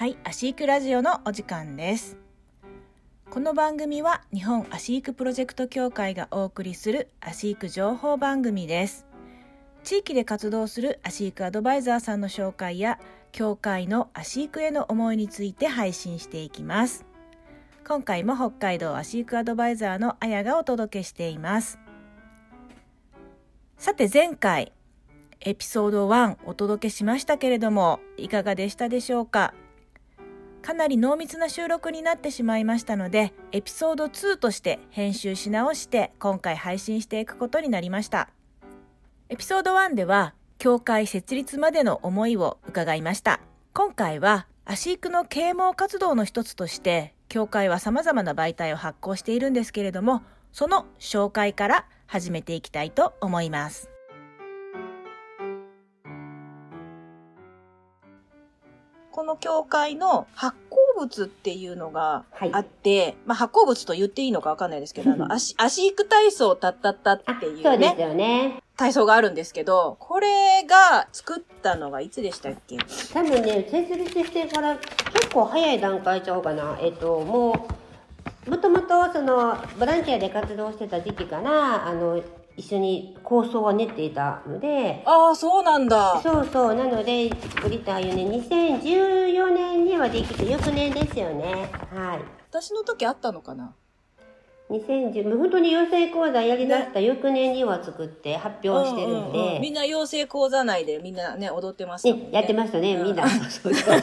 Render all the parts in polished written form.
はい、アシークラジオのお時間です。この番組は日本アシークプロジェクト協会がお送りするアシーク情報番組です。地域で活動するアシークアドバイザーさんの紹介や協会のアシークへの思いについて配信していきます。今回も北海道アシークアドバイザーのあやがお届けしています。さて、前回エピソード1お届けしましたけれども、いかがでしたでしょうか。かなり濃密な収録になってしまいましたので、エピソード2として編集し直して今回配信していくことになりました。エピソード1では協会設立までの思いを伺いました。今回はアシークの啓蒙活動の一つとして協会は様々な媒体を発行しているんですけれども、その紹介から始めていきたいと思います。この協会の発行物っていうのがあって、はい、まあ、発行物と言っていいのかわかんないですけど、アシーク体操タッタッタっていうね、そうですよね、体操があるんですけど、これが作ったのがいつでしたっけ。多分ね、設立してから結構早い段階ちゃうかな。もともとそのボランティアで活動してた時期から一緒に構想は練っていたので。ああ、そうなんだ。そうそう。なので作りたいよね。2014年にはできて翌年ですよね。はい。私の時あったのかな。2010、本当に養成講座やりだした翌年には作って発表してるんで、うんうんうん、みんな養成講座内でみんなね踊ってますもんね。やってましたね、うん、みんなそう怪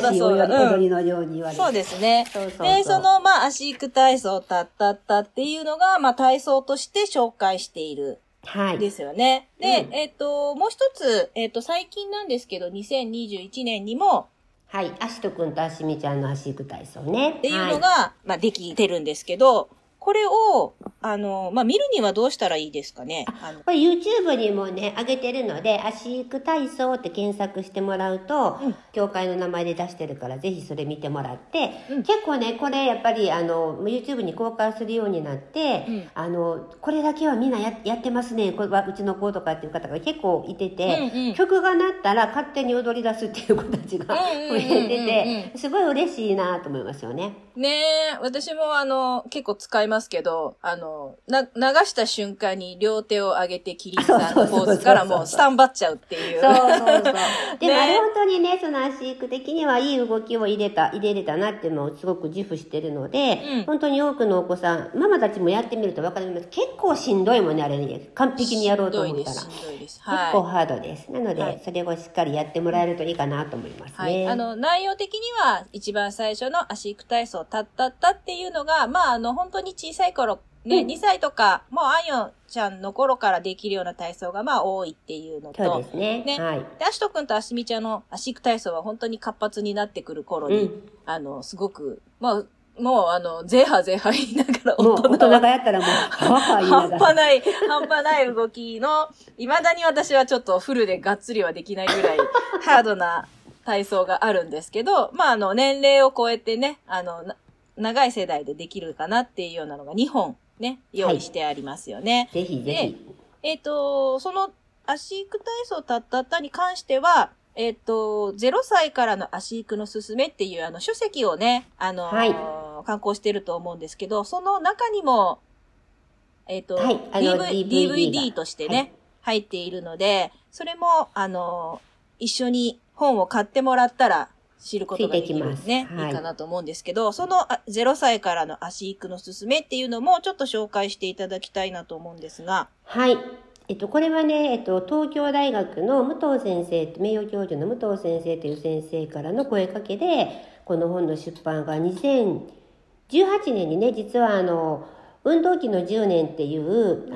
しい踊りのように言われて、うん、そうですね。そうで、そのまあアシーク体操タッタッタっていうのがまあ体操として紹介している。はい。ですよね。で、うん、もう一つ最近なんですけど2021年にもはい、アシトくんとアシミちゃんのアシーク体操ねっていうのが、はい、まあ、できてるんですけど、これをまあ、見るにはどうしたらいいですかね。これ YouTube にもね上げてるので、アシーク体操って検索してもらうと、うん、協会の名前で出してるからぜひそれ見てもらって、うん、結構ねこれやっぱりYouTube に公開するようになって、うん、これだけはみんな やってますね、これはうちの子とかっていう方が結構いてて、うんうん、曲が鳴ったら勝手に踊り出すっていう子たちが増えてて、すごい嬉しいなと思いますよね。ねえ、私も結構使いますけど、流した瞬間に両手を上げてキリンさんのポーズからもうスタンバっちゃうっていう。そうそうそう。でも本当にね、そのアシーク的にはいい動きを入れれたなっていうのをすごく自負してるので、うん、本当に多くのお子さん、ママたちもやってみると分かります。結構しんどいもんね、あれね。完璧にやろうと思ったら。しんどいです。はい、結構ハードです。なので、はい、それをしっかりやってもらえるといいかなと思いますね。はい、内容的には一番最初のアシーク体操タッタッタっていうのが、まあ、本当に小さい頃、ね、うん、2歳とか、もうあんよちゃんの頃からできるような体操がまあ多いっていうのと。そうですね。ね。はい。で、アシトくんとアシミちゃんのアシーク体操は本当に活発になってくる頃に、うん、すごく、まあ、もうゼーハーゼーハー言いながら大人がやったらもう、半端ない動きの、未だに私はちょっとフルでがっつりはできないぐらいハードな体操があるんですけど、まあ年齢を超えてね、長い世代でできるかなっていうようなのが2本ね、用意してありますよね。はい、ぜひぜひ。そのアシーク体操たったったに関しては、0歳からのアシークのすすめっていう書籍をね、はい、刊行してると思うんですけど、その中にも、はい、DVD としてね、はい、入っているので、それも、一緒に本を買ってもらったら、知ることができるんですね。いいかなと思うんですけど、はい、その0歳からのアシークのすすめっていうのもちょっと紹介していただきたいなと思うんですが。はい。これはね、東京大学の武藤先生、名誉教授の武藤先生という先生からの声かけで、この本の出版が2018年にね、実は運動期の10年っていう、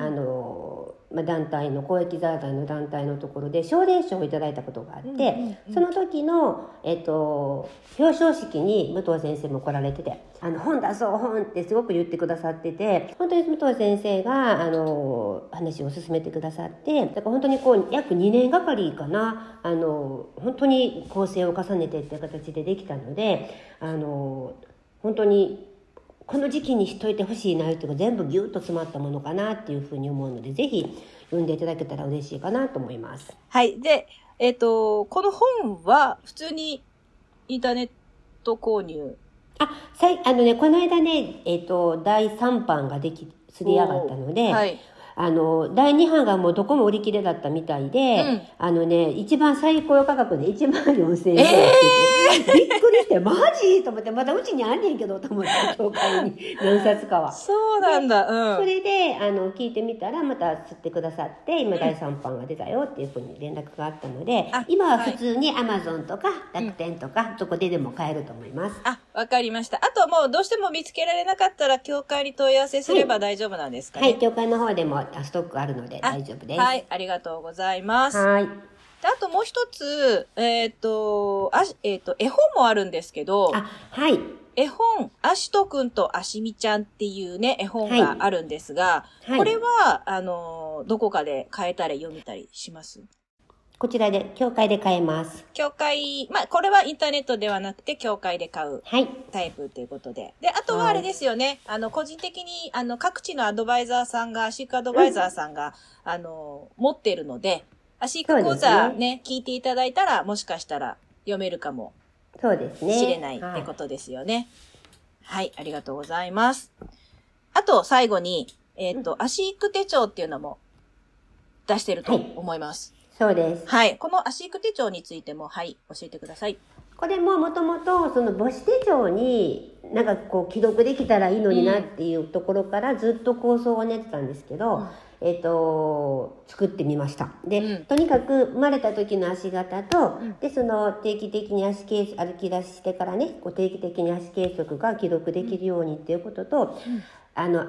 まあ、団体の公益財団の団体のところで奨励賞をいただいたことがあって、うんうんうん、その時の、表彰式に武藤先生も来られてて、本出そう本ってすごく言ってくださってて、本当に武藤先生が話を進めてくださって、だから本当にこう約2年がかりかな、本当に構成を重ねてって形でできたので、本当にこの時期にしといてほしい内容とか全部ギュッと詰まったものかなっていうふうに思うので、ぜひ読んでいただけたら嬉しいかなと思います。はい。で、この本は普通にインターネット購入。この間ね、第3版がすり上がったので、はい、第2版がもうどこも売り切れだったみたいで、うん、一番最高価格で14,000円。びっくりして、マジと思って、まだうちにあんねんけど、と思って、教会に何冊かは。そうなんだ。うん。それで、聞いてみたら、また吸ってくださって、今第3版が出たよっていうふうに連絡があったので、うん、今は普通に Amazon とか楽天とか、どこででも買えると思います。あ、わかりました。あともうどうしても見つけられなかったら、教会に問い合わせすれば大丈夫なんですかね。はい、教会の方でもストックあるので大丈夫です。はい、ありがとうございます。はい。で、あともう一つ、絵本もあるんですけど、あ、はい。絵本、あしとくんとあしみちゃんっていうね、絵本があるんですが、はいはい、これは、どこかで買えたり読めたりします?こちらで、教会で買えます。教会、まあ、これはインターネットではなくて、教会で買うタイプということで。はい、で、あとはあれですよね、個人的に、各地のアドバイザーさんが、アシックアドバイザーさんが、持っているので、アシック講座 ね、聞いていただいたら、もしかしたら読めるかもしれないってことですよね。はい、はい、ありがとうございます。あと、最後に、アシック手帳っていうのも出してると思います。はい、そうです。はい、このアシック手帳についても、はい、教えてください。これももともとその母子手帳になんかこう記録できたらいいのになっていうところからずっと構想を練ってたんですけど、作ってみました。で、とにかく生まれた時の足型と、で、その定期的に歩き出してからね、こう定期的に足計測が記録できるようにっていうことと、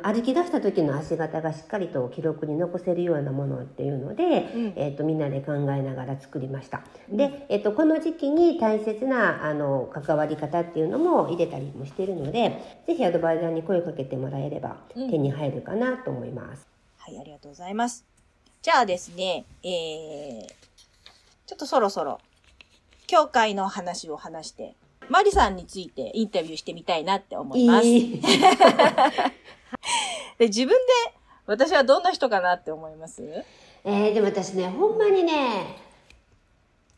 歩き出した時の足型がしっかりと記録に残せるようなものっていうので、みんなで考えながら作りました。で、この時期に大切な関わり方っていうのも入れたりもしているので、ぜひアドバイザーに声をかけてもらえれば手に入るかなと思います。はい、ありがとうございます。じゃあですね、ちょっとそろそろ教会の話を話して、マリさんについてインタビューしてみたいなって思います。で、自分で私はどんな人かなって思います?でも私ね、ほんまにね、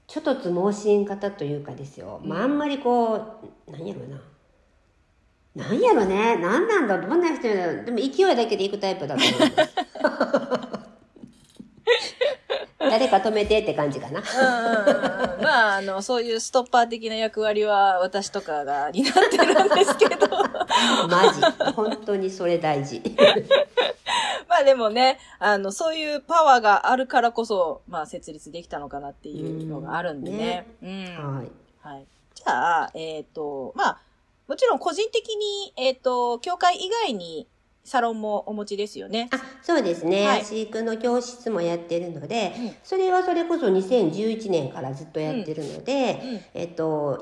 ちょっとつ盲信方というかですよ、まあ、あんまりこう、なんやろね、なんなんだろう、どんな人やろう、でも勢いだけで行くタイプだと思います。誰か止めてって感じかな。まあ、そういうストッパー的な役割は私とかが担ってるんですけど。マジ。本当にそれ大事。まあでもね、そういうパワーがあるからこそ、まあ設立できたのかなっていうのがあるんでね。はい。じゃあ、まあ、もちろん個人的に、教会以外に、サロンもお持ちですよね。あ、そうですね。はい、飼育の教室もやってるので、それはそれこそ2011年からずっとやってるので、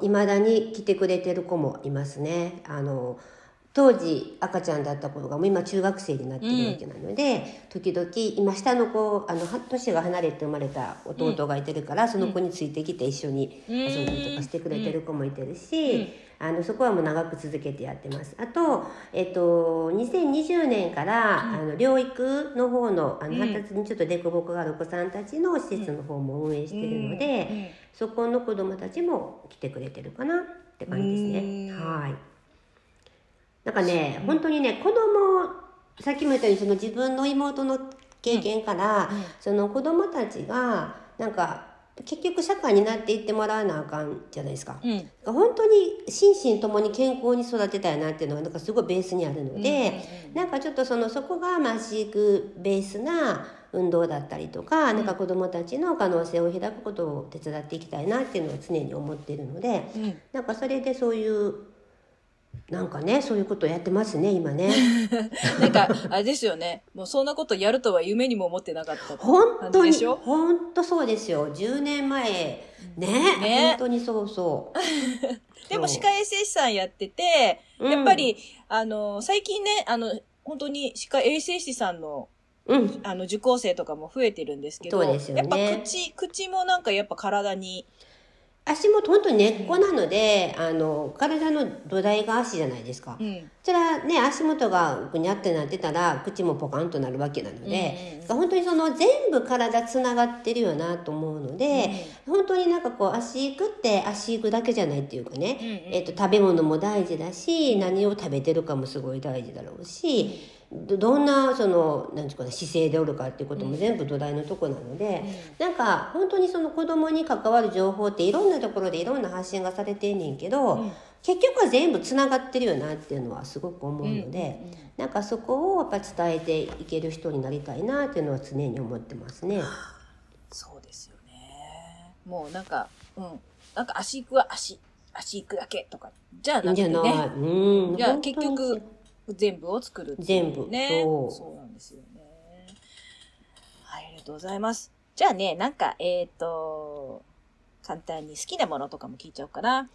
未だに来てくれてる子もいますね。当時赤ちゃんだった子がもう今中学生になってるわけなので、時々今下の子、年が離れて生まれた弟がいてるから、その子についてきて一緒に遊んだりとかしてくれてる子もいてるし、そこはもう長く続けてやってます。あと、2020年から、療育の方の、発達にちょっと凸凹があるお子さんたちの施設の方も運営してるので、そこの子供たちも来てくれてるかなって感じですね。はい。なんかね、本当にね、子供、さっきも言ったように、その自分の妹の経験から、その子供たちが、なんか、結局社会になっていってもらわなあかんじゃないですか、本当に心身ともに健康に育てたいなっていうのがなんかすごいベースにあるので、なんかちょっとそこが飼育ベースな運動だったりとか、なんか子どもたちの可能性を開くことを手伝っていきたいなっていうのを常に思っているので、なんかそれでそういうなんかね、そういうことをやってますね、今ね。なんか、あれですよね。もうそんなことやるとは夢にも思ってなかった感じでしょ?本当そうですよ。10年前。ね。本当にそう。でも、歯科衛生士さんやってて、やっぱり、最近ね、本当に歯科衛生士さんの、受講生とかも増えてるんですけど、そうですよね、やっぱ口もなんかやっぱ体に、足元本当に根っこなので、うん、体の土台が足じゃないですか、うん、それはね足元がぐにゃってなってたら口もポカンとなるわけなので、うん、本当にその全部体つながってるよなと思うので、うん、本当になんかこう足行くって足行くだけじゃないっていうかね、うん、食べ物も大事だし何を食べてるかもすごい大事だろうし、どんなそのなんていうかな姿勢でおるかっていうことも全部土台のとこなので、うん、なんか本当にその子供に関わる情報っていろんなところでいろんな発信がされてんねんけど、うん、結局は全部つながってるよなっていうのはすごく思うので、うん、なんかそこをやっぱ伝えていける人になりたいなっていうのは常に思ってますね。そうですよね。もうなんか、うん、なんか足行くは足行くだけとかじゃなくてね、じゃない、うん、じゃあ結局全部を作るっていうね。全部。そうなんですよね。はい、ありがとうございます。じゃあね、なんか、簡単に好きなものとかも聞いちゃおうかな。好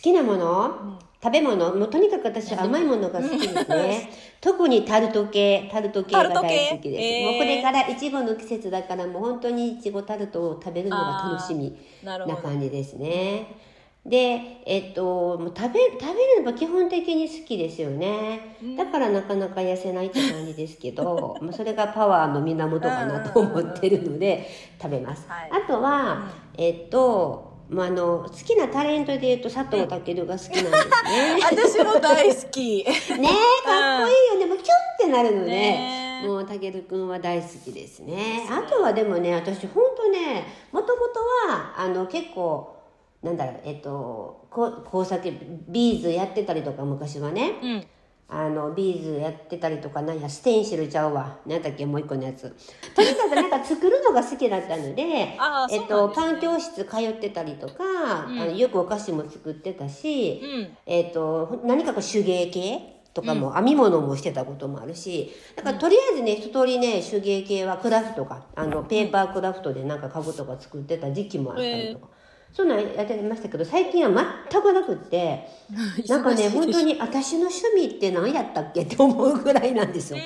きなもの、うん、食べ物、もうとにかく私は甘いものが好きですね。特にタルト系が大好きです、もうこれからイチゴの季節だからもう本当にイチゴタルトを食べるのが楽しみな感じですね。で、食べるのは基本的に好きですよね。だからなかなか痩せないって感じですけど、まあそれがパワーの源かなと思ってるので食べます。はい、あとは、まあ、好きなタレントで言うと佐藤健が好きなんですね。私も大好き。ねえ、かっこいいよね。もうキュッてなるので、もう健くんは大好きですね。あとはでもね、私本当ね、もともとは、結構、なんだろう、工作ビーズやってたりとか昔はね、うん、ビーズやってたりとか、なんやステンシルちゃうわ、なんだっけもう一個のやつ、とにかくなんか作るのが好きだったのでパン教室通ってたりとか、うん、よくお菓子も作ってたし、うん、何かこう手芸系とかも編み物もしてたこともあるし、だからとりあえずね、一通りね、手芸系はクラフトかペーパークラフトでなんかカゴとか作ってた時期もあったりとか、そんなやってましたけど、最近は全くなくってなんかね、本当に私の趣味って何やったっけって思うぐらいなんですよ。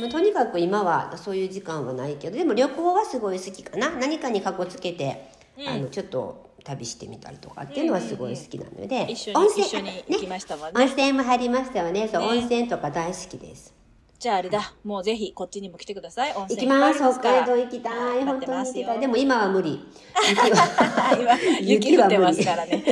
まあ、とにかく今はそういう時間はないけど、でも旅行はすごい好きかな。何かにかこつけて、うん、ちょっと旅してみたりとかっていうのはすごい好きなので、一緒に行きましたもんね。温泉も入りましたよね。そう、温泉とか大好きです。じゃああれだ、もうぜひこっちにも来てください。温泉行きます。北海道行きたい。本当に行きたい。でも今は無理。雪は降ってますからね。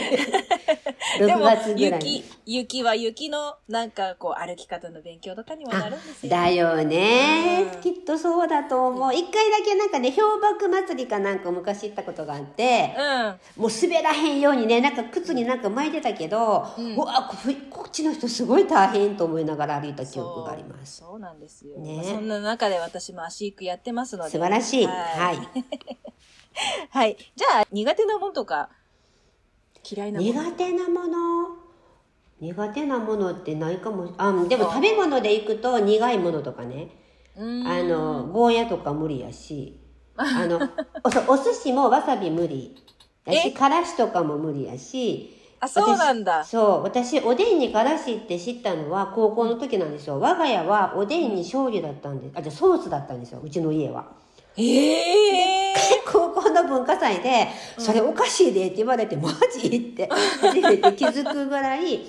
でも雪のなんかこう歩き方の勉強とかにもなるんですよ。だよね、うん、きっとそうだと思う。一回だけなんかね、氷瀑祭りかなんか昔行ったことがあって、うん、もう滑らへんようにね、なんか靴になんか巻いてたけど、うん、うわ、こっちの人すごい大変と思いながら歩いた記憶があります。そうなんですよ、ね。まあ、そんな中で私も足育やってますので、素晴らしい。はい、はいはい、じゃあ苦手なものとか嫌いなもの、苦手なものってないかも。あ、でも食べ物でいくと苦いものとかね、ゴーヤとか無理やし、お寿司もわさび無理やし、からしとかも無理やし。あ、そうなんだ。そう、私おでんにからしって知ったのは高校の時なんですよ。我が家はおでんに醤油だったんで、あ、じゃあソースだったんですよ、うちの家は。高校の文化祭で、それおかしいでって言われて、マジって初めて気づくぐらい、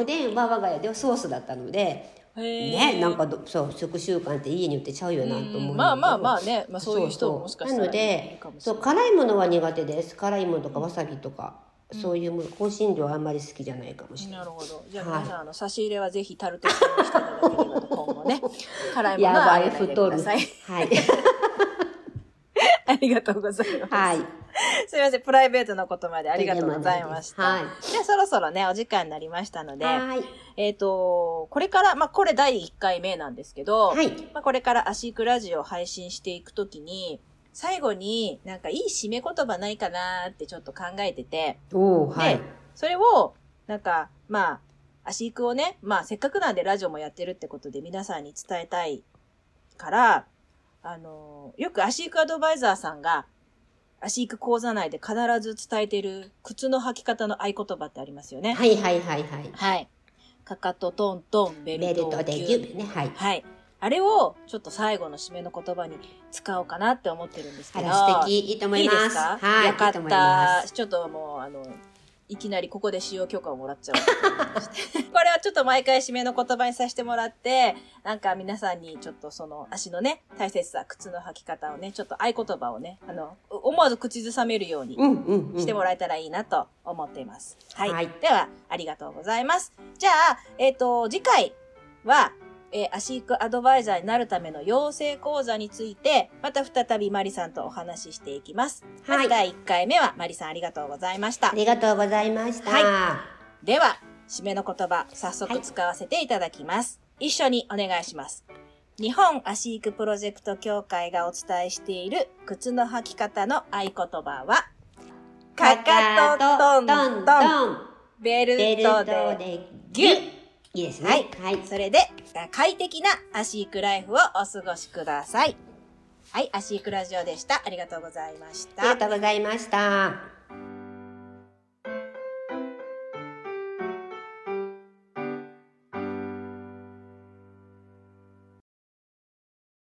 おでんは我が家でソースだったので、ね、なんかそう、食習慣って家によってちゃうよなと思うんだけど、まあまあまあね、まあ、そういう人ももしかしたらいいかもしれない。なので、そう、辛いものは苦手です。辛いものとかわさびとか。そういうもの、香辛料はあんまり好きじゃないかもしれない。なるほど。じゃあ皆さん、差し入れはぜひタルトにしていただければと、今後ね。辛いものはやばい、太る。はい。ありがとうございます。はい。すいません、プライベートのことまでありがとうございました。はい。じゃあそろそろね、お時間になりましたので、はい。これから、まあ、これ第1回目なんですけど、はい。まあ、これから足いくラジオを配信していくときに、最後になんかいい締め言葉ないかなーってちょっと考えてて。おー、はい。それを、なんか、まあ、足いくをね、まあせっかくなんでラジオもやってるってことで皆さんに伝えたいから、よく足いくアドバイザーさんが、足いく講座内で必ず伝えてる靴の履き方の合言葉ってありますよね。はいはいはいはい。はい。かかとトントン、ベルトでギュッね。はい。はい。あれをちょっと最後の締めの言葉に使おうかなって思ってるんですけど。素敵、いいと思います。いいですか？はい、よかった。いいと思います。ちょっともういきなりここで使用許可をもらっちゃうこれはちょっと毎回締めの言葉にさせてもらって、なんか皆さんにちょっとその足のね大切さ、靴の履き方をね、ちょっと合言葉をね、思わず口ずさめるようにしてもらえたらいいなと思っています、うんうんうん、はい、はい、ではありがとうございます。じゃあ次回は足育アドバイザーになるための養成講座について、また再びマリさんとお話ししていきます。はい。第1回目はマリさんありがとうございました。ありがとうございました。はい。では、締めの言葉、早速使わせていただきます。はい、一緒にお願いします。日本足育プロジェクト協会がお伝えしている靴の履き方の合言葉は、かかとトントントン、ベルトでギュッ。いいですね。はい。はい。それで、快適な足育ライフをお過ごしください。はい。足育ラジオでした。ありがとうございました。ありがとうございました。